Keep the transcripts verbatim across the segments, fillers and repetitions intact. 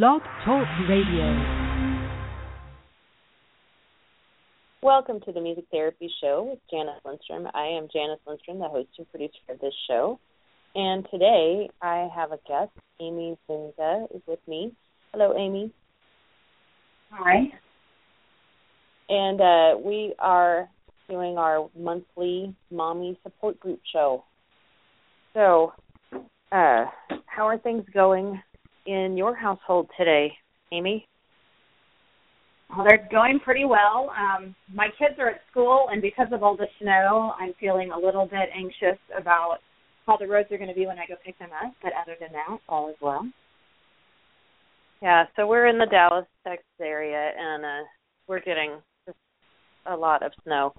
Blog Talk Radio. Welcome to the Music Therapy Show with Janice Lindstrom. I am Janice Lindstrom, the host and producer of this show. And today I have a guest, Amy Zuniga, is with me. Hello, Amy. Hi. And uh, we are doing our monthly Mommy Support Group show. So, uh, how are things going in your household today, Amy? Well, they're going pretty well. Um, my kids are at school, and because of all the snow, I'm feeling a little bit anxious about how the roads are going to be when I go pick them up. But other than that, all is well. Yeah, so we're in the Dallas, Texas area, and uh, we're getting just a lot of snow,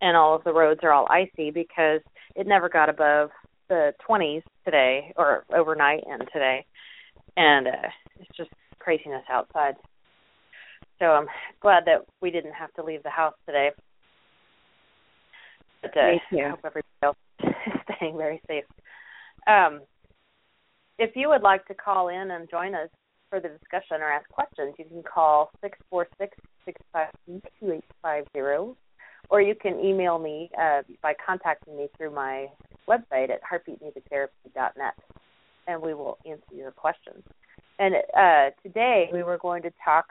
and all of the roads are all icy because it never got above the twenties today, or overnight and today. And uh, it's just craziness outside. So I'm glad that we didn't have to leave the house today. But uh, I hope everybody else is staying very safe. Um, if you would like to call in and join us for the discussion or ask questions, you can call six four six, six five two, two eight five zero, or you can email me uh, by contacting me through my website at heartbeat music therapy dot net. And we will answer your questions. And uh, today we were going to talk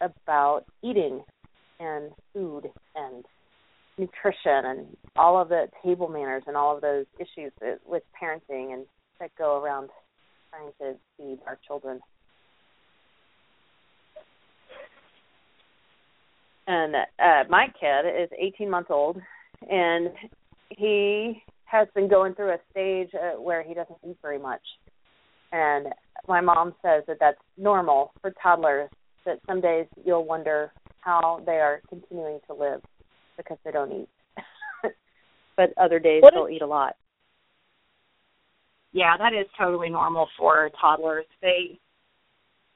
about eating and food and nutrition and all of the table manners and all of those issues with parenting and that go around trying to feed our children. And uh, my kid is eighteen months old, and he has been going through a stage uh, where he doesn't eat very much. And my mom says that that's normal for toddlers, that some days you'll wonder how they are continuing to live because they don't eat. But other days what they'll is, eat a lot. Yeah, that is totally normal for toddlers. They,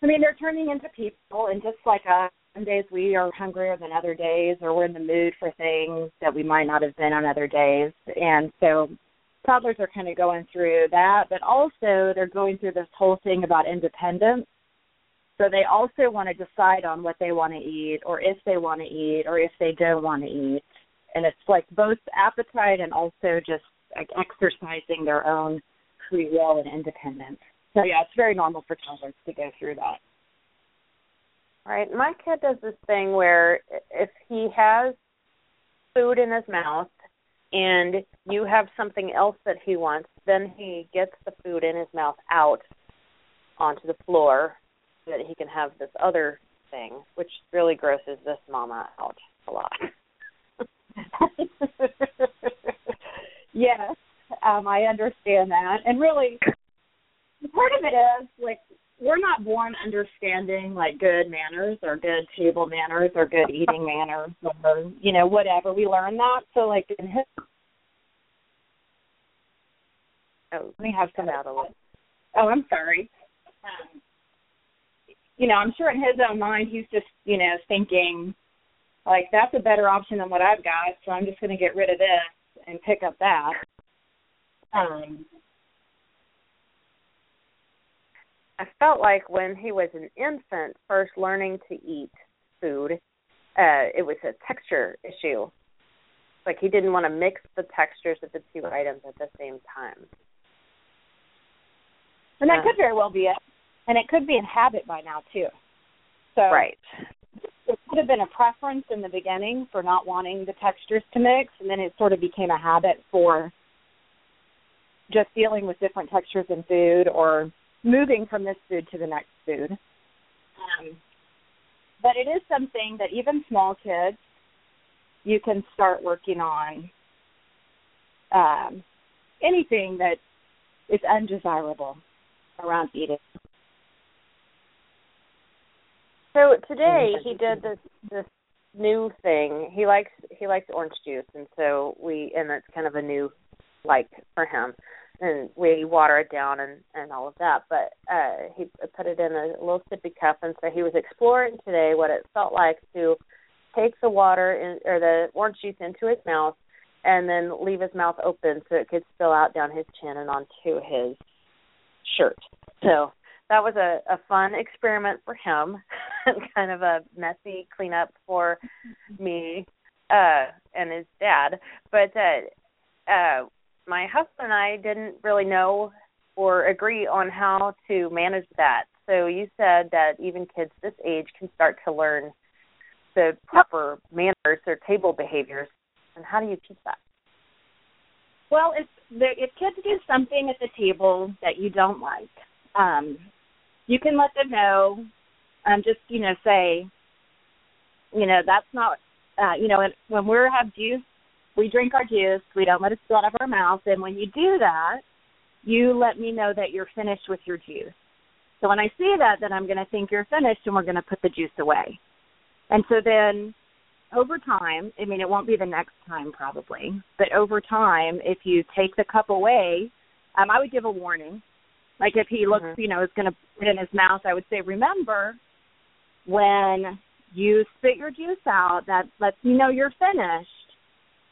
I mean, they're turning into people, and just like us, some days we are hungrier than other days, or we're in the mood for things that we might not have been on other days. And so toddlers are kind of going through that, but also they're going through this whole thing about independence. So they also want to decide on what they want to eat, or if they want to eat, or if they don't want to eat. And it's like both appetite and also just like exercising their own free will and independence. So, yeah, it's very normal for toddlers to go through that. Right. My kid does this thing where if he has food in his mouth, and you have something else that he wants, then he gets the food in his mouth out onto the floor so that he can have this other thing, which really grosses this mama out a lot. Yes, um, I understand that. And really, part of it is, like, we're not born understanding, like, good manners or good table manners or good eating manners or, you know, whatever. We learn that. So, like, in his... Oh, let me have some out of it. Oh, I'm sorry. Um, you know, I'm sure in his own mind he's just, you know, thinking, like, that's a better option than what I've got, so I'm just going to get rid of this and pick up that. Um I felt like when he was an infant first learning to eat food, uh, it was a texture issue. Like he didn't want to mix the textures of the two items at the same time. And that um, could very well be it. And it could be in habit by now, too. So right. It could have been a preference in the beginning for not wanting the textures to mix, and then it sort of became a habit for just dealing with different textures in food or moving from this food to the next food. Um, but it is something that even small kids, you can start working on um, anything that is undesirable around eating. So today he did this this new thing. He likes he likes orange juice, and so we and that's kind of a new like for him. And we water it down and, and all of that. But uh, he put it in a little sippy cup, and so he was exploring today what it felt like to take the water in, or the orange juice into his mouth and then leave his mouth open so it could spill out down his chin and onto his shirt. So that was a, a fun experiment for him and kind of a messy cleanup for me uh, and his dad. But uh, uh, my husband and I didn't really know or agree on how to manage that. So you said that even kids this age can start to learn the proper manners or table behaviors. And how do you teach that? Well, if, if kids do something at the table that you don't like, um, you can let them know, um, just, you know, say, you know, that's not, uh, you know, when we have juice, we drink our juice, we don't let it spill out of our mouth, and when you do that, you let me know that you're finished with your juice. So when I see that, then I'm going to think you're finished, and we're going to put the juice away. And so then over time, I mean, it won't be the next time probably, but over time, if you take the cup away, um, I would give a warning. Like if he looks, mm-hmm. you know, is going to put it in his mouth, I would say, remember, when you spit your juice out, that lets me know you're finished,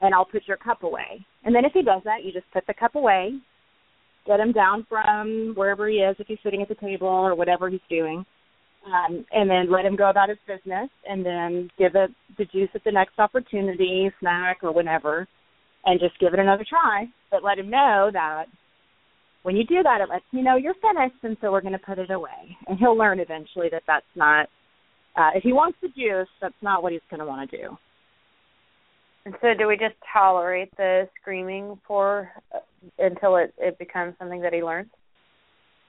and I'll put your cup away. And then if he does that, you just put the cup away, get him down from wherever he is, if he's sitting at the table or whatever he's doing, um, and then let him go about his business, and then give it the juice at the next opportunity, snack or whatever, and just give it another try. But let him know that when you do that, it lets me know you're finished, and so we're going to put it away. And he'll learn eventually that that's not, uh, if he wants the juice, that's not what he's going to want to do. And so do we just tolerate the screaming for uh, until it, it becomes something that he learns?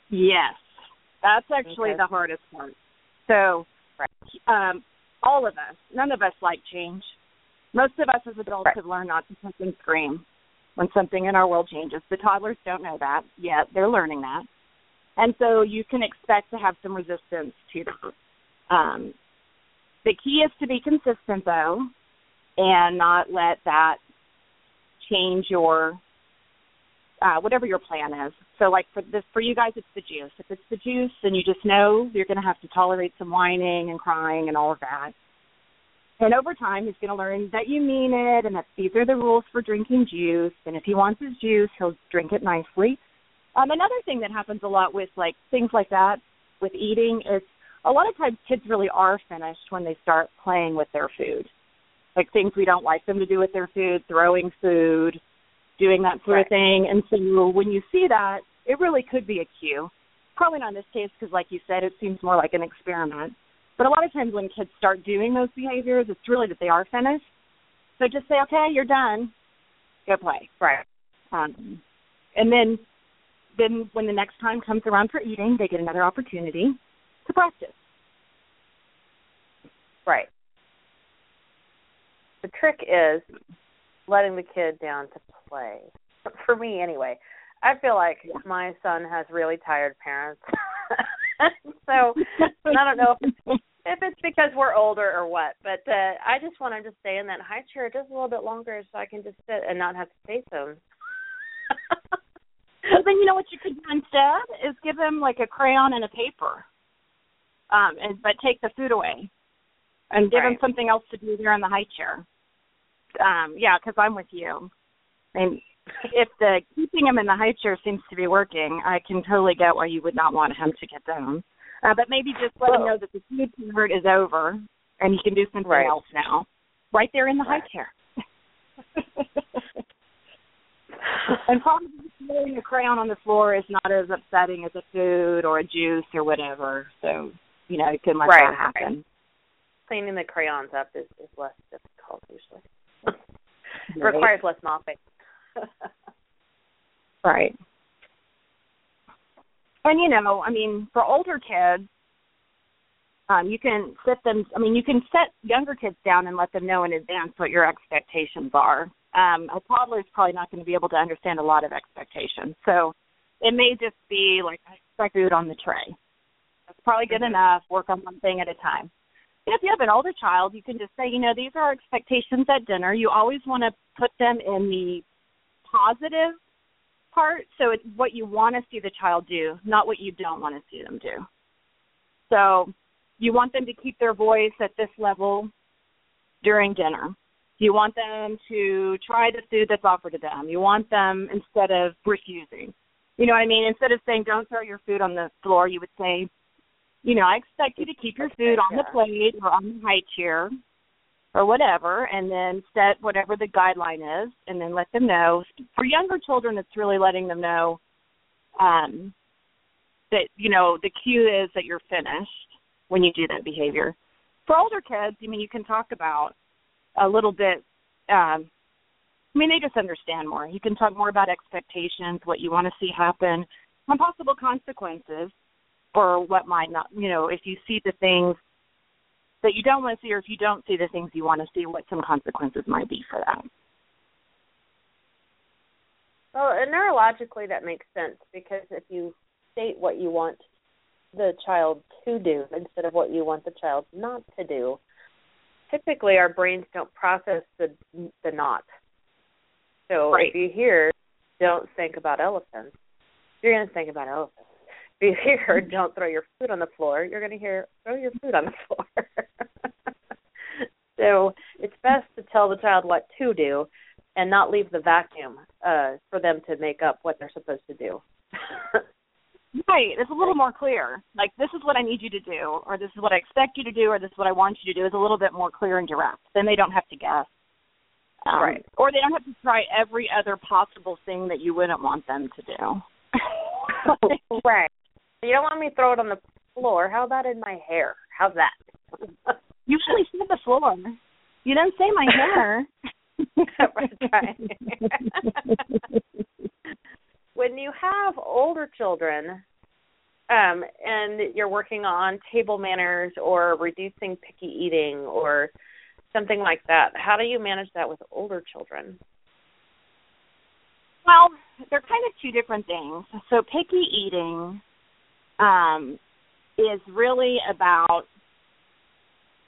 Yes. That's actually okay. The hardest part. So right. um, all of us, none of us like change. Most of us as adults right. have learned not to touch and scream when something in our world changes. The toddlers don't know that yet. They're learning that. And so you can expect to have some resistance to that. Um, the key is to be consistent, though, and not let that change your, uh, whatever your plan is. So, like, for this, for you guys, it's the juice. If it's the juice, then you just know you're going to have to tolerate some whining and crying and all of that. And over time, he's going to learn that you mean it and that these are the rules for drinking juice. And if he wants his juice, he'll drink it nicely. Um, another thing that happens a lot with, like, things like that with eating is a lot of times kids really are finished when they start playing with their food. Like things we don't like them to do with their food, throwing food, doing that sort right. of thing. And so when you see that, it really could be a cue. Probably not in this case because, like you said, it seems more like an experiment. But a lot of times when kids start doing those behaviors, it's really that they are finished. So just say, okay, you're done. Go play. Right. Um, and then, then when the next time comes around for eating, they get another opportunity to practice. Right. The trick is letting the kid down to play. For me, anyway. I feel like yeah. my son has really tired parents. So I don't know if it's, if it's because we're older or what, but uh, I just want him to stay in that high chair just a little bit longer so I can just sit and not have to face him. Well, then you know what you could do instead is give him, like, a crayon and a paper, um, and but take the food away and give right. him something else to do there in the high chair. Um, yeah, because I'm with you. And if the keeping him in the high chair seems to be working, I can totally get why you would not want him to get down. Uh, but maybe just let Whoa. him know that the food convert is over and he can do something right. else now, right there in the right. high chair. And probably throwing a crayon on the floor is not as upsetting as a food or a juice or whatever. So, you know, you can let right. that happen. Right. Cleaning the crayons up is, is less difficult usually. It right. requires less mopping. Right. And, you know, I mean, for older kids, um, you can set them, I mean, you can set younger kids down and let them know in advance what your expectations are. Um, a toddler is probably not going to be able to understand a lot of expectations. So it may just be like, I expect food on the tray. That's probably good mm-hmm. enough. Work on one thing at a time. If you have an older child, you can just say, you know, these are our expectations at dinner. You always want to put them in the positive part, so it's what you want to see the child do, not what you don't want to see them do. So you want them to keep their voice at this level during dinner. You want them to try the food that's offered to them. You want them, instead of refusing, You know what I mean? Instead of saying, don't throw your food on the floor, you would say, you know, I expect you to keep your food on the plate or on the high chair or whatever, and then set whatever the guideline is, and then let them know. For younger children, it's really letting them know um, that, you know, the cue is that you're finished when you do that behavior. For older kids, I mean, you can talk about a little bit, um, I mean, they just understand more. You can talk more about expectations, what you want to see happen, and possible consequences or what might not, you know, if you see the things that you don't want to see or if you don't see the things you want to see, what some consequences might be for that. Well, and neurologically that makes sense because if you state what you want the child to do instead of what you want the child not to do, typically our brains don't process the the not. So right. If you hear, don't think about elephants, you're going to think about elephants. If you hear, don't throw your food on the floor, you're going to hear, throw your food on the floor. So it's best to tell the child what to do and not leave the vacuum uh, for them to make up what they're supposed to do. Right. It's a little more clear. Like, this is what I need you to do, or this is what I expect you to do, or this is what I want you to do. It's a little bit more clear and direct. Then they don't have to guess. Um, right. Or they don't have to try every other possible thing that you wouldn't want them to do. Right. You don't want me to throw it on the floor. How about in my hair? How's that? Usually say the floor. You don't say my hair. When you have older children um, and you're working on table manners or reducing picky eating or something like that, how do you manage that with older children? Well, they're kind of two different things. So picky eating um, is really about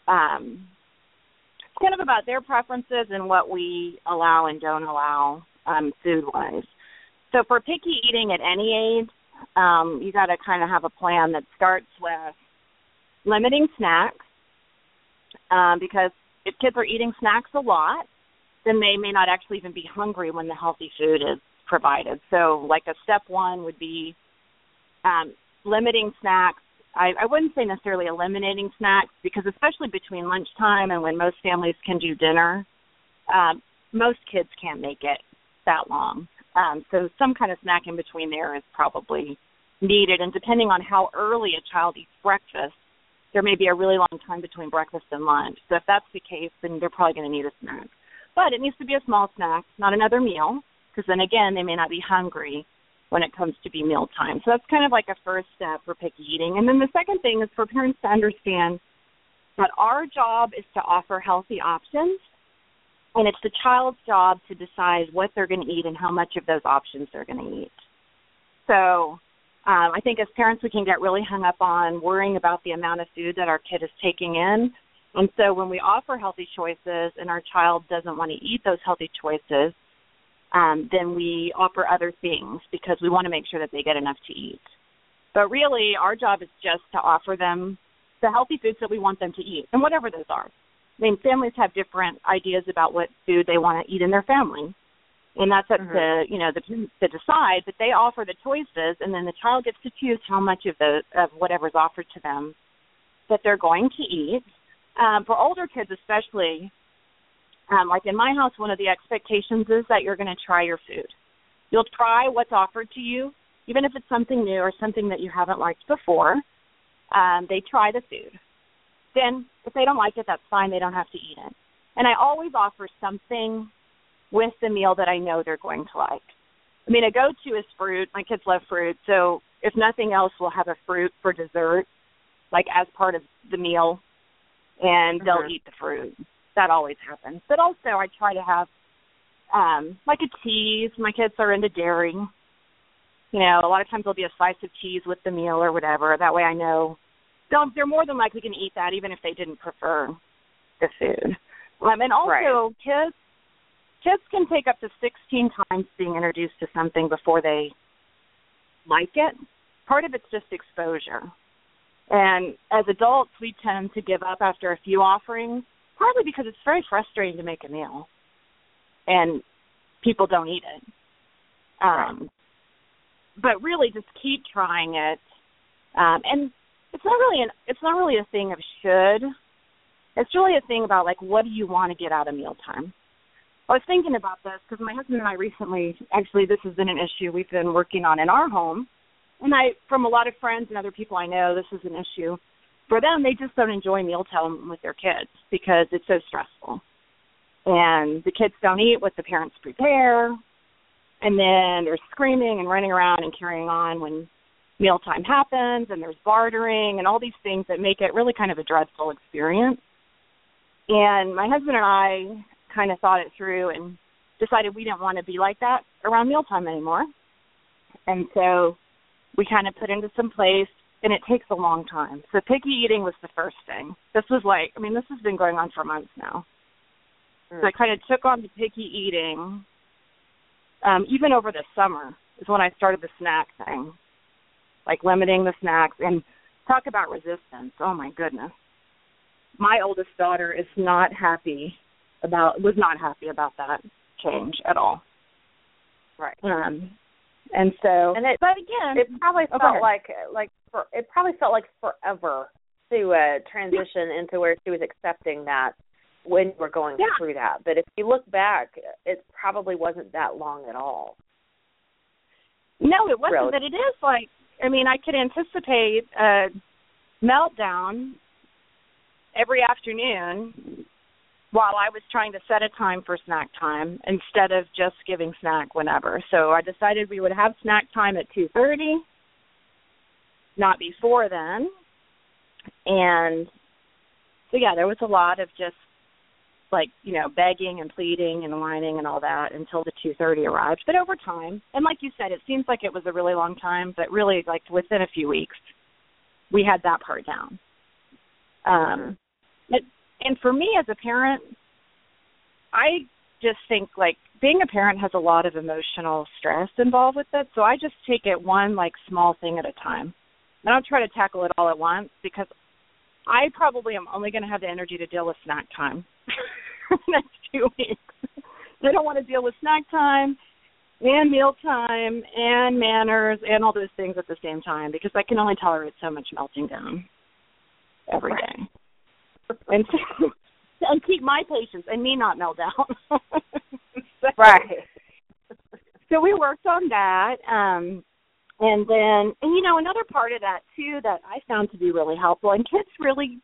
um, it's kind of about their preferences and what we allow and don't allow um, food-wise. So for picky eating at any age, um, you got to kind of have a plan that starts with limiting snacks um, because if kids are eating snacks a lot, then they may not actually even be hungry when the healthy food is provided. So like a step one would be um, limiting snacks. I, I wouldn't say necessarily eliminating snacks because especially between lunchtime and when most families can do dinner, um, most kids can't make it that long. Um, so some kind of snack in between there is probably needed. And depending on how early a child eats breakfast, there may be a really long time between breakfast and lunch. So if that's the case, then they're probably going to need a snack. But it needs to be a small snack, not another meal, because then, again, they may not be hungry when it comes to be mealtime. So that's kind of like a first step for picky eating. And then the second thing is for parents to understand that our job is to offer healthy options. And it's the child's job to decide what they're going to eat and how much of those options they're going to eat. So um, I think as parents, we can get really hung up on worrying about the amount of food that our kid is taking in. And so when we offer healthy choices and our child doesn't want to eat those healthy choices, um, then we offer other things because we want to make sure that they get enough to eat. But really, our job is just to offer them the healthy foods that we want them to eat, and whatever those are. I mean, families have different ideas about what food they want to eat in their family, and that's up mm-hmm. to, you know, the parents to decide, but they offer the choices, and then the child gets to choose how much of the of whatever's offered to them that they're going to eat. Um, for older kids especially, um, like in my house, one of the expectations is that you're going to try your food. You'll try what's offered to you, even if it's something new or something that you haven't liked before. Um, they try the food. Then if they don't like it, that's fine. They don't have to eat it. And I always offer something with the meal that I know they're going to like. I mean, a go-to is fruit. My kids love fruit. So if nothing else, we'll have a fruit for dessert, like as part of the meal, and they'll mm-hmm. eat the fruit. That always happens. But also I try to have um, like a cheese. My kids are into dairy. You know, a lot of times there'll be a slice of cheese with the meal or whatever. That way I know. So they're more than likely going to eat that, even if they didn't prefer the food. Um, and also, right. kids kids can take up to sixteen times being introduced to something before they like it. Part of it's just exposure. And as adults, we tend to give up after a few offerings, partly because it's very frustrating to make a meal, and people don't eat it. Um, but really just keep trying it. Um, and it's not really an, it's not really a thing of should. It's really a thing about, like, what do you want to get out of mealtime? I was thinking about this because my husband and I recently, actually this has been an issue we've been working on in our home. And I, from a lot of friends and other people I know, this is an issue. For them, they just don't enjoy mealtime with their kids because it's so stressful. And the kids don't eat what the parents prepare. And then there's screaming and running around and carrying on when mealtime happens. And there's bartering and all these things that make it really kind of a dreadful experience. And my husband and I kind of thought it through and decided we didn't want to be like that around mealtime anymore. And so we kind of put into some place, and it takes a long time. So picky eating was the first thing. This was like, I mean, this has been going on for months now. Mm. So I kind of took on the picky eating. Um, even over the summer is when I started the snack thing, like limiting the snacks. And talk about resistance. Oh, my goodness. My oldest daughter is not happy about, was not happy about that change at all. Right. Um, and so, and it, but again, it probably oh, felt like, like for, it probably felt like forever to uh, transition yeah. into where she was accepting that when we're going yeah. through that. But if you look back, it probably wasn't that long at all. No, it wasn't. But it is like, I mean, I could anticipate a meltdown every afternoon while I was trying to set a time for snack time instead of just giving snack whenever. So I decided we would have snack time at two thirty, not before then. And so, yeah, there was a lot of just, like, you know, begging and pleading and whining and all that until the two thirty arrived. But over time, and like you said, it seems like it was a really long time, but really, like, within a few weeks, we had that part down. Um, it, and for me as a parent, I just think, like, being a parent has a lot of emotional stress involved with it, so I just take it one, like, small thing at a time. I don't try to tackle it all at once because I probably am only going to have the energy to deal with snack time in the next two weeks. They don't want to deal with snack time and meal time and manners and all those things at the same time because I can only tolerate so much melting down every day. And, to, and keep my patients and me not melt down. so, right. So we worked on that. Um, and then, and you know, another part of that, too, that I found to be really helpful, and kids really,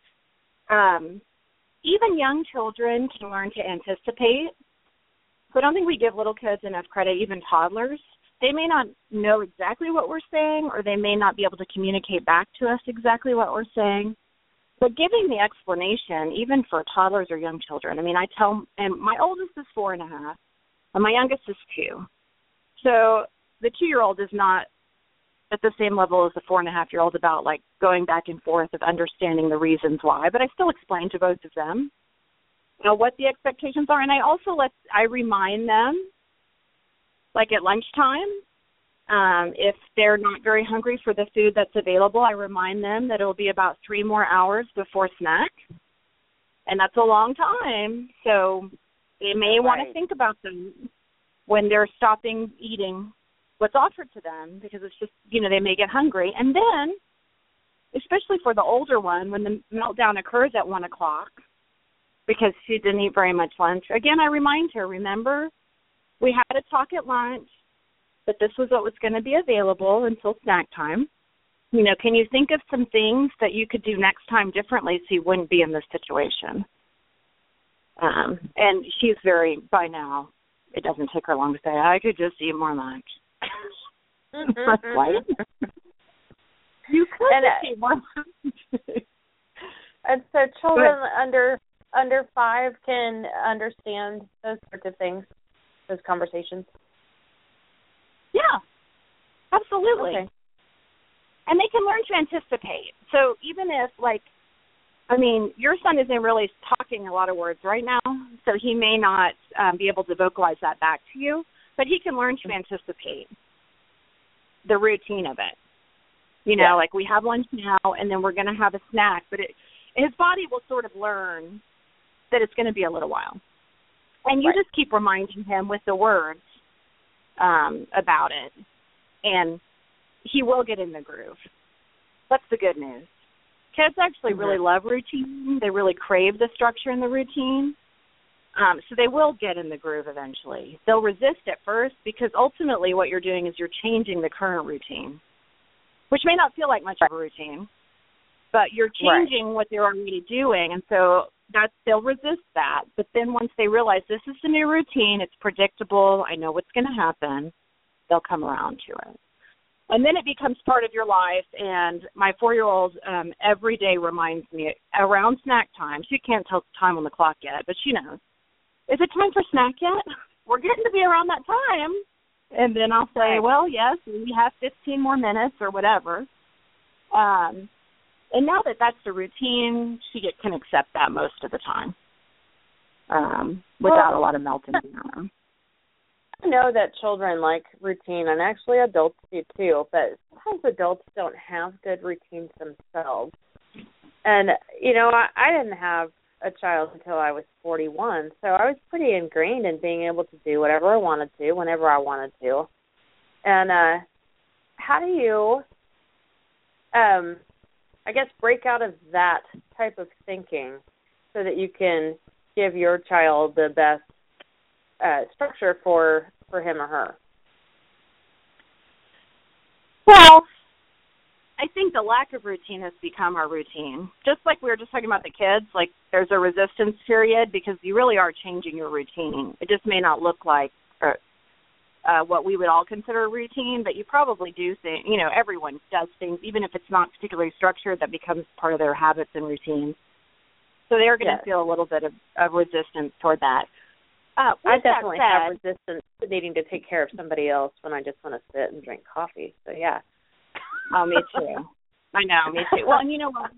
um, even young children can learn to anticipate. So I don't think we give little kids enough credit, even toddlers. They may not know exactly what we're saying, or they may not be able to communicate back to us exactly what we're saying. But giving the explanation, even for toddlers or young children, I mean, I tell, and my oldest is four and a half, and my youngest is two. So the two-year-old is not at the same level as the four-and-a-half-year-old about, like, going back and forth of understanding the reasons why. But I still explain to both of them, you know, what the expectations are. And I also let, I remind them, like, at lunchtime, Um, if they're not very hungry for the food that's available, I remind them that it'll be about three more hours before snack, and that's a long time. So they may right. want to think about them when they're stopping eating what's offered to them because it's just, you know, they may get hungry. And then, especially for the older one, when the meltdown occurs at one o'clock because she didn't eat very much lunch, again, I remind her, remember, we had a talk at lunch. But this was what was going to be available until snack time. You know, can you think of some things that you could do next time differently so you wouldn't be in this situation? Um, and she's very, by now, it doesn't take her long to say, I could just eat more lunch. That's light. You could and, just uh, eat more lunch. And so children under under five can understand those sorts of things, those conversations. Yeah, absolutely. Okay. And they can learn to anticipate. So even if, like, I mean, your son isn't really talking a lot of words right now, so he may not um, be able to vocalize that back to you, but he can learn to anticipate the routine of it. You know, yeah. like we have lunch now, and then we're going to have a snack, but it, his body will sort of learn that it's going to be a little while. And you right. just keep reminding him with the words. Um, about it, and he will get in the groove. That's the good news. Kids actually really love routine. They really crave the structure in the routine. Um, so they will get in the groove eventually. They'll resist at first because ultimately what you're doing is you're changing the current routine, which may not feel like much of a routine, but you're changing right. what they're already doing. And so that's, they'll resist that. But then once they realize this is the new routine, it's predictable, I know what's going to happen, they'll come around to it. And then it becomes part of your life, and my four-year-old um, every day reminds me around snack time. She can't tell the time on the clock yet, but she knows. Is it time for snack yet? We're getting to be around that time. And then I'll say, well, yes, we have fifteen more minutes or whatever. Um, and now that that's the routine, she get, can accept that most of the time um, without well, a lot of melting down. I know that children like routine, and actually adults do too, but sometimes adults don't have good routines themselves. And, you know, I, I didn't have a child until I was forty-one, so I was pretty ingrained in being able to do whatever I wanted to, whenever I wanted to. And uh, how do you, um, I guess, break out of that type of thinking so that you can give your child the best Uh, structure for, for him or her? Well, I think the lack of routine has become our routine. Just like we were just talking about the kids, like there's a resistance period because you really are changing your routine. It just may not look like or, uh, what we would all consider a routine, but you probably do things, you know, everyone does things, even if it's not particularly structured, that becomes part of their habits and routines. So they're going to yes. feel a little bit of, of resistance toward that. Uh, I definitely have resistance to needing to take care of somebody else when I just want to sit and drink coffee. So, yeah. Oh, me too. I know, me too. Well, and you know what?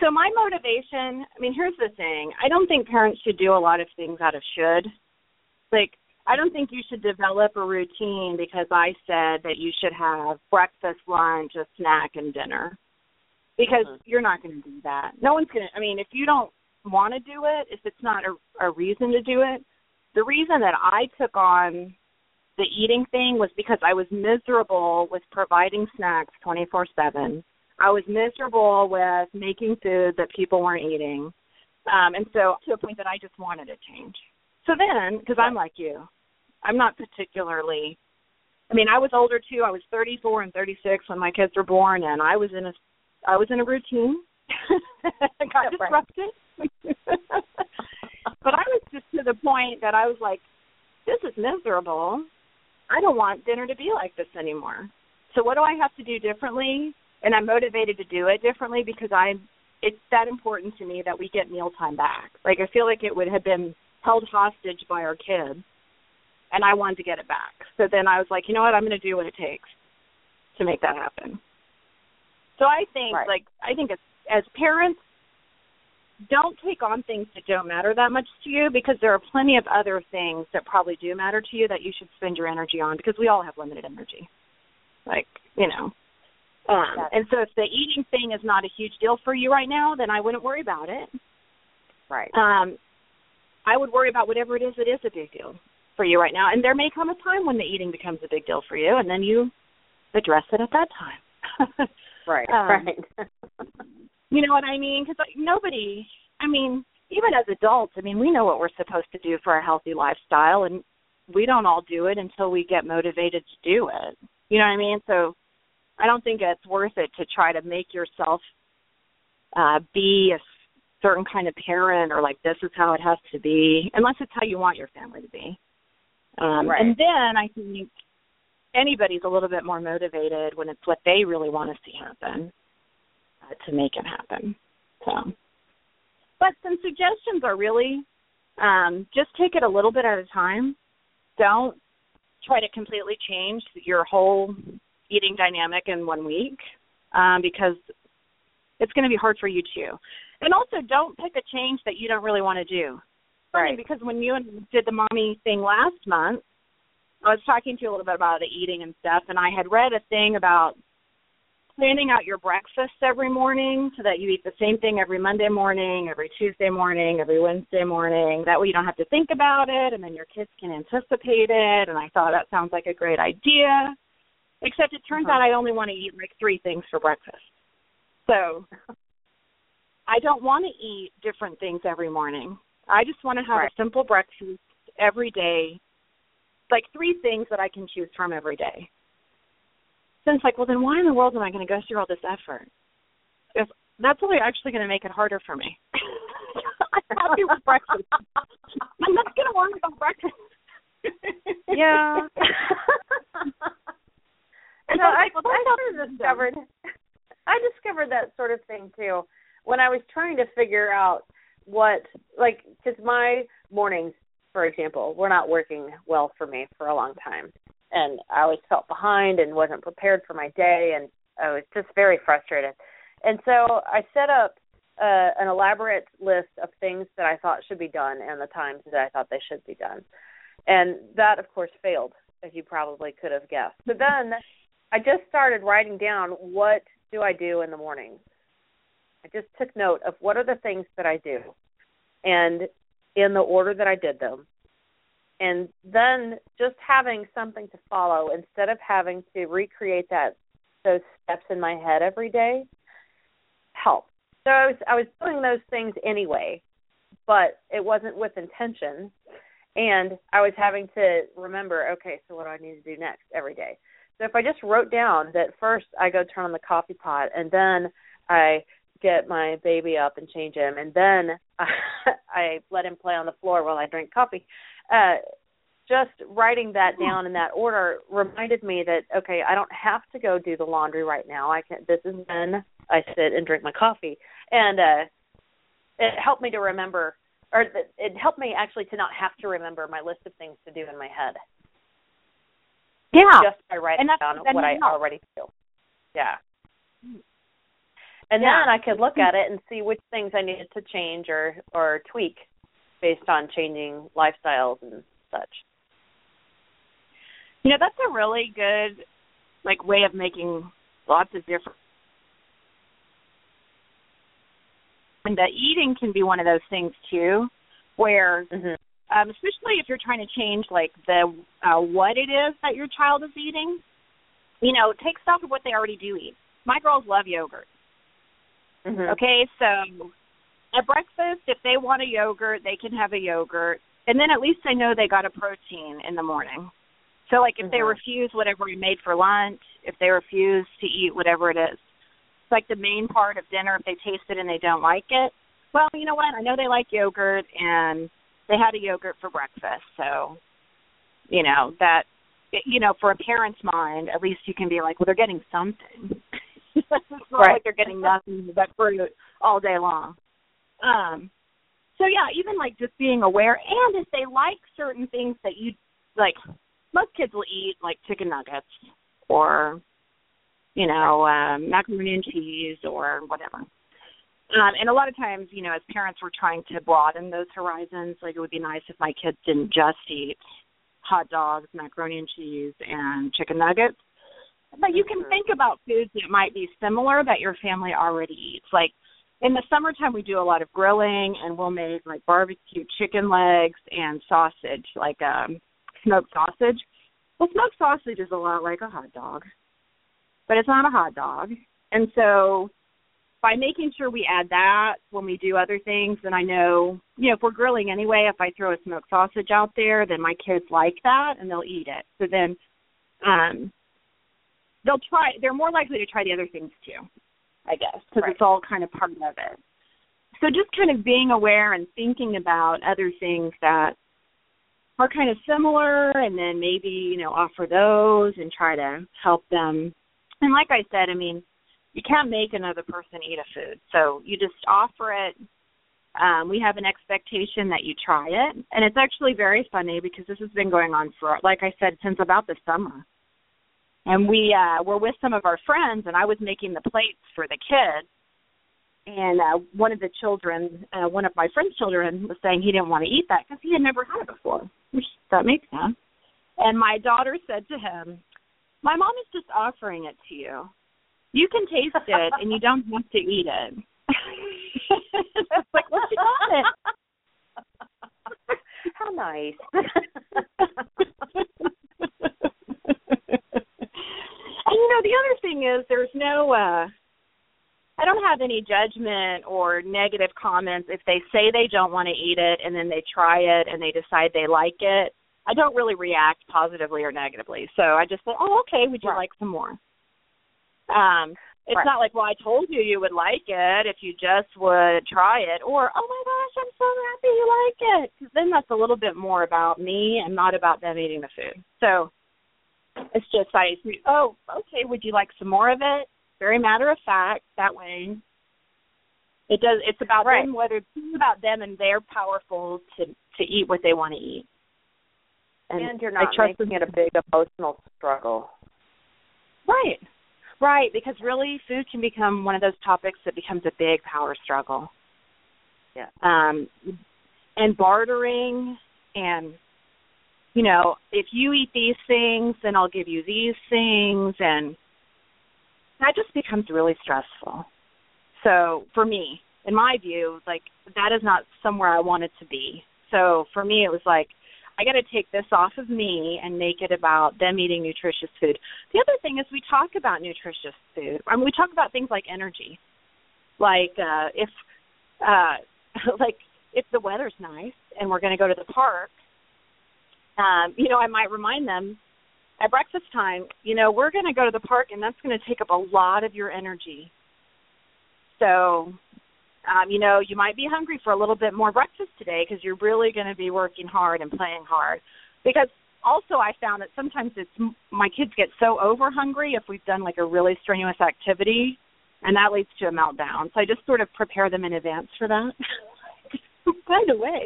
So my motivation, I mean, here's the thing. I don't think parents should do a lot of things out of should. Like, I don't think you should develop a routine because I said that you should have breakfast, lunch, a snack, and dinner. Because mm-hmm. you're not going to do that. No one's going to, I mean, if you don't want to do it, if it's not a, a reason to do it. The reason that I took on the eating thing was because I was miserable with providing snacks twenty-four seven. I was miserable with making food that people weren't eating. Um, and so to a point that I just wanted a change. So then, because I'm like you, I'm not particularly, I mean, I was older too. I was thirty-four and thirty-six when my kids were born, and I was in a, I was in a routine. I got disrupted. But I was just to the point that I was like, this is miserable. I don't want dinner to be like this anymore. So what do I have to do differently? And I'm motivated to do it differently because I, it's that important to me that we get mealtime back. Like I feel like it would have been held hostage by our kids, and I wanted to get it back. So then I was like, you know what, I'm going to do what it takes to make that happen. So I think, right. like, I think as, as parents, don't take on things that don't matter that much to you because there are plenty of other things that probably do matter to you that you should spend your energy on because we all have limited energy. Like, you know. Um, exactly. And so if the eating thing is not a huge deal for you right now, then I wouldn't worry about it. Right. Um, I would worry about whatever it is that is a big deal for you right now. And there may come a time when the eating becomes a big deal for you, and then you address it at that time. Right, um, right. You know what I mean? Because like, nobody, I mean, even as adults, I mean, we know what we're supposed to do for a healthy lifestyle, and we don't all do it until we get motivated to do it. You know what I mean? So I don't think it's worth it to try to make yourself uh, be a certain kind of parent or like this is how it has to be, unless it's how you want your family to be. Um, right. And then I think anybody's a little bit more motivated when it's what they really want to see happen. To make it happen. So, but some suggestions are really um, just take it a little bit at a time. Don't try to completely change your whole eating dynamic in one week um, because it's going to be hard for you too. And also don't pick a change that you don't really want to do. Right. Because when you did the mommy thing last month, I was talking to you a little bit about the eating and stuff, and I had read a thing about planning out your breakfasts every morning so that you eat the same thing every Monday morning, every Tuesday morning, every Wednesday morning. That way you don't have to think about it, and then your kids can anticipate it. And I thought that sounds like a great idea. Except it turns uh-huh. out I only want to eat like three things for breakfast. So I don't want to eat different things every morning. I just want to have right. a simple breakfast every day, like three things that I can choose from every day. So it's like, well, then why in the world am I going to go through all this effort? If that's only actually going to make it harder for me. I'm happy with breakfast. I'm not going to want to go breakfast. Yeah. No, I, I discovered I discovered that sort of thing too when I was trying to figure out what, like, because my mornings, for example, were not working well for me for a long time, and I always felt behind and wasn't prepared for my day, and I was just very frustrated. And so I set up uh, an elaborate list of things that I thought should be done and the times that I thought they should be done, and that, of course, failed, as you probably could have guessed. But then I just started writing down, what do I do in the morning? I just took note of what are the things that I do and in the order that I did them. And then just having something to follow instead of having to recreate that those steps in my head every day helped. So I was, I was doing those things anyway, but it wasn't with intention. And I was having to remember, okay, so what do I need to do next every day? So if I just wrote down that first I go turn on the coffee pot and then I get my baby up and change him and then I, I let him play on the floor while I drink coffee, uh, just writing that down in that order reminded me that, okay, I don't have to go do the laundry right now. I can. This is when I sit and drink my coffee. And uh, it helped me to remember, or it helped me actually to not have to remember my list of things to do in my head. Yeah. Just by writing down what I already do. Yeah. And yeah. then I could look at it and see which things I needed to change or, or tweak based on changing lifestyles and such. You know, that's a really good, like, way of making lots of different. And that eating can be one of those things, too, where mm-hmm. – Um, especially if you're trying to change, like, the uh, what it is that your child is eating. You know, take stock of what they already do eat. My girls love yogurt. Mm-hmm. Okay, so at breakfast, if they want a yogurt, they can have a yogurt. And then at least I know they got a protein in the morning. So, like, if mm-hmm. they refuse whatever we made for lunch, if they refuse to eat whatever it is, it's like the main part of dinner, if they taste it and they don't like it, well, you know what, I know they like yogurt, and they had a yogurt for breakfast, so, you know, that, you know, for a parent's mind, at least you can be like, well, they're getting something. It's not right. like they're getting nothing but fruit all day long. Um, so, yeah, even, like, just being aware, and if they like certain things that you, like, most kids will eat, like, chicken nuggets or, you know, um, macaroni and cheese or whatever. Um, and a lot of times, you know, as parents, we're trying to broaden those horizons. Like, it would be nice if my kids didn't just eat hot dogs, macaroni and cheese, and chicken nuggets. But you can think about foods that might be similar that your family already eats. Like, in the summertime, we do a lot of grilling, and we'll make, like, barbecue chicken legs and sausage, like um, smoked sausage. Well, smoked sausage is a lot like a hot dog, but it's not a hot dog. And so by making sure we add that when we do other things, then I know, you know, if we're grilling anyway, if I throw a smoked sausage out there, then my kids like that and they'll eat it. So then um, they'll try, they're more likely to try the other things too, I guess, because right. it's all kind of part of it. So just kind of being aware and thinking about other things that are kind of similar and then maybe, you know, offer those and try to help them. And like I said, I mean, you can't make another person eat a food, so you just offer it. Um, we have an expectation that you try it, and it's actually very funny because this has been going on for, like I said, since about the summer. And we uh, were with some of our friends, and I was making the plates for the kids, and uh, one of the children, uh, one of my friend's children, was saying he didn't want to eat that because he had never had it before, which that makes sense. And my daughter said to him, "My mom is just offering it to you. You can taste it, and you don't have to eat it." It's like, what you got it? How nice. is there's no, uh, I don't have any judgment or negative comments if they say they don't want to eat it and then they try it and they decide they like it. I don't really react positively or negatively. So I just say, oh, okay, would you right. like some more? Um, it's right. not like, well, I told you you would like it if you just would try it. Or, oh, my gosh, I'm so happy you like it. Because then that's a little bit more about me and not about them eating the food. So it's just like, oh, okay, would you like some more of it? Very matter of fact, that way. It does. It's about right. them, whether it's about them and they're powerful to, to eat what they want to eat. And, and you're not making it a big emotional struggle. Right. Right, because really food can become one of those topics that becomes a big power struggle. Yeah. Um, and bartering and, you know, if you eat these things, then I'll give you these things. And that just becomes really stressful. So for me, in my view, like that is not somewhere I want it to be. So for me, it was like, I got to take this off of me and make it about them eating nutritious food. The other thing is we talk about nutritious food. I mean, we talk about things like energy, like uh, if uh, like if the weather's nice and we're going to go to the park, um, you know, I might remind them at breakfast time, you know, we're going to go to the park and that's going to take up a lot of your energy. So Um, you know, you might be hungry for a little bit more breakfast today because you're really going to be working hard and playing hard. Because also I found that sometimes it's my kids get so over hungry if we've done like a really strenuous activity, and that leads to a meltdown. So I just sort of prepare them in advance for that. By the way,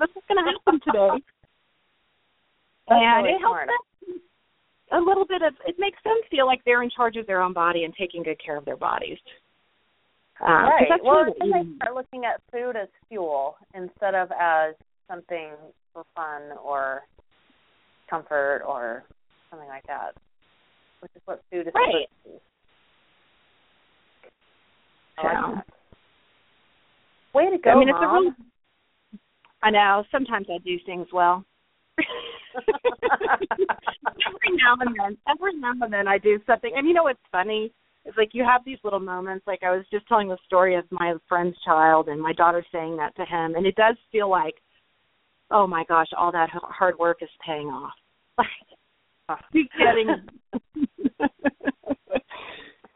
this is going to happen today. And really it helps hard. them a little bit of, it makes them feel like they're in charge of their own body and taking good care of their bodies. Um, right. Well, then they start looking at food as fuel instead of as something for fun or comfort or something like that, which is what food is right. supposed to be. I like that. Way to go, I mean, Mom. It's a real... I know. Sometimes I do things well. every now and then, every now and then, I do something. And you know what's funny? It's like you have these little moments, like I was just telling the story of my friend's child and my daughter saying that to him, and it does feel like, oh, my gosh, all that hard work is paying off. Like, you're getting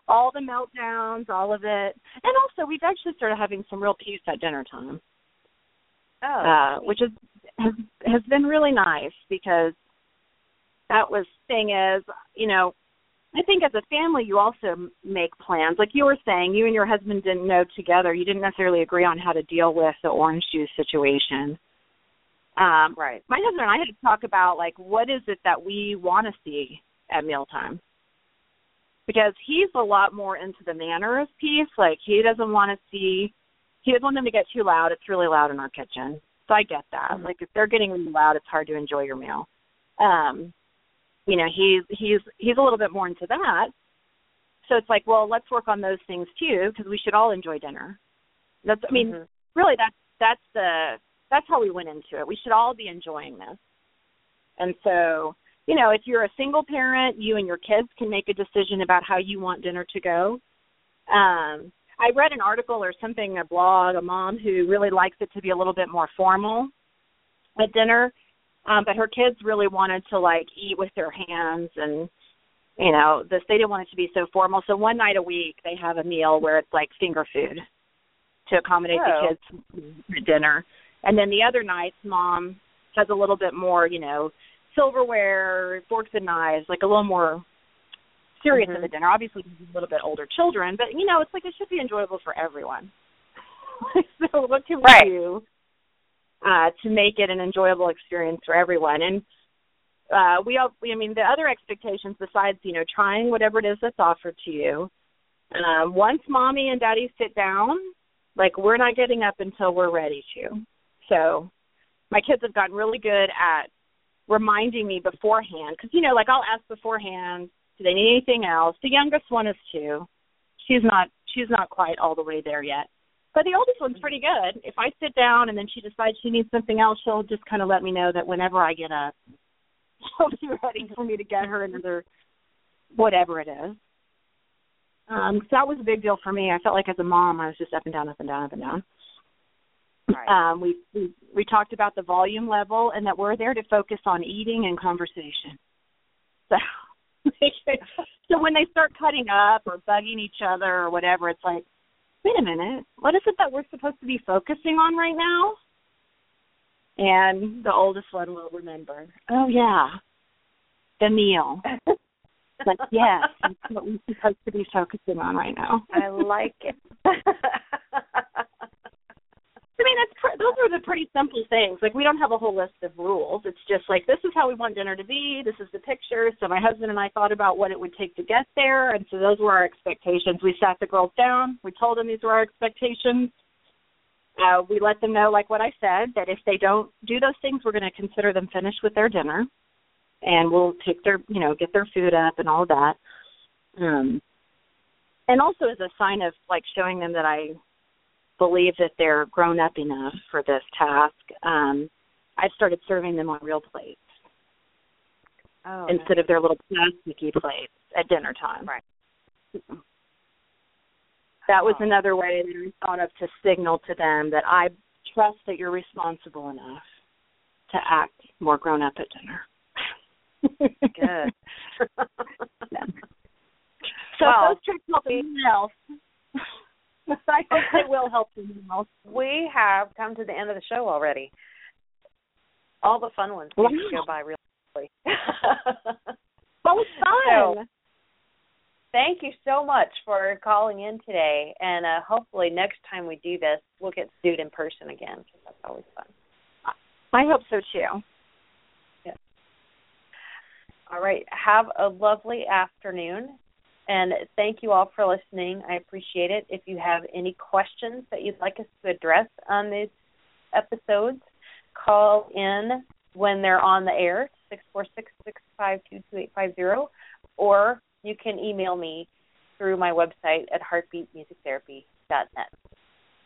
all the meltdowns, all of it. And also we've actually started having some real peace at dinner time, oh. uh, which is, has, has been really nice because that was thing is, you know, I think as a family, you also make plans. Like you were saying, you and your husband didn't know together. You didn't necessarily agree on how to deal with the orange juice situation. Um, right. My husband and I had to talk about, like, what is it that we want to see at mealtime? Because he's a lot more into the manners piece. Like he doesn't want to see – he doesn't want them to get too loud. It's really loud in our kitchen. So I get that. Mm-hmm. Like if they're getting really loud, it's hard to enjoy your meal. Um You know, he's he's he's a little bit more into that. So it's like, well, let's work on those things too, because we should all enjoy dinner. That's, I mean, mm-hmm. really, that's that's the that's how we went into it. We should all be enjoying this. And so, you know, if you're a single parent, you and your kids can make a decision about how you want dinner to go. Um, I read an article or something, a blog, a mom who really likes it to be a little bit more formal at dinner. Um, but her kids really wanted to, like, eat with their hands and, you know, this, they didn't want it to be so formal. So one night a week they have a meal where it's, like, finger food to accommodate oh. the kids for dinner. And then the other nights Mom has a little bit more, you know, silverware, forks and knives, like a little more serious mm-hmm. of a dinner. Obviously a little bit older children, but, you know, it's like it should be enjoyable for everyone. So what can we right. do? Uh, to make it an enjoyable experience for everyone. And uh, we all, I mean, the other expectations besides, you know, trying whatever it is that's offered to you, uh, once Mommy and Daddy sit down, like we're not getting up until we're ready to. So my kids have gotten really good at reminding me beforehand because, you know, like I'll ask beforehand, do they need anything else? The youngest one is two. She's not, she's not quite all the way there yet. But the oldest one's pretty good. If I sit down and then she decides she needs something else, she'll just kind of let me know that whenever I get up, she'll be ready for me to get her another whatever it is. Um, so that was a big deal for me. I felt like as a mom, I was just up and down, up and down, up and down. Right. Um, we, we we talked about the volume level and that we're there to focus on eating and conversation. So, so when they start cutting up or bugging each other or whatever, it's like, wait a minute, what is it that we're supposed to be focusing on right now? And the oldest one will remember, oh, yeah, the meal. Like, yes, that's what we're supposed to be focusing on right now. I like it. I mean, that's pr- those are the pretty simple things. Like, we don't have a whole list of rules. It's just like, this is how we want dinner to be. This is the picture. So my husband and I thought about what it would take to get there, and so those were our expectations. We sat the girls down. We told them these were our expectations. Uh, we let them know, like what I said, that if they don't do those things, we're going to consider them finished with their dinner, and we'll take their, you know, get their food up and all that. Um, and also as a sign of, like, showing them that I believe that they're grown up enough for this task, um, I started serving them on real plates oh, instead nice. of their little plasticky plates at dinner time. Right. That was oh. another way that I thought of to signal to them that I trust that you're responsible enough to act more grown up at dinner. Good. Yeah. So well, those tricks help anyone else. I hope they will help anyone else. We have come to the end of the show already. All the fun ones wow. go by really quickly. That was fun. So, thank you so much for calling in today, and uh, hopefully next time we do this, we'll get to do it in person again, because that's always fun. I hope so, too. All right, have a lovely afternoon, and thank you all for listening. I appreciate it. If you have any questions that you'd like us to address on these episodes, call in when they're on the air, six four six, six five two, two eight five zero, or you can email me through my website at heartbeat music therapy dot net.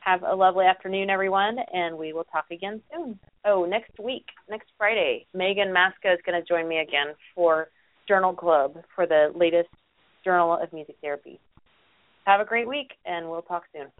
Have a lovely afternoon, everyone, and we will talk again soon. Oh, next week, next Friday, Megan Maska is going to join me again for Journal Club for the latest Journal of Music Therapy. Have a great week, and we'll talk soon.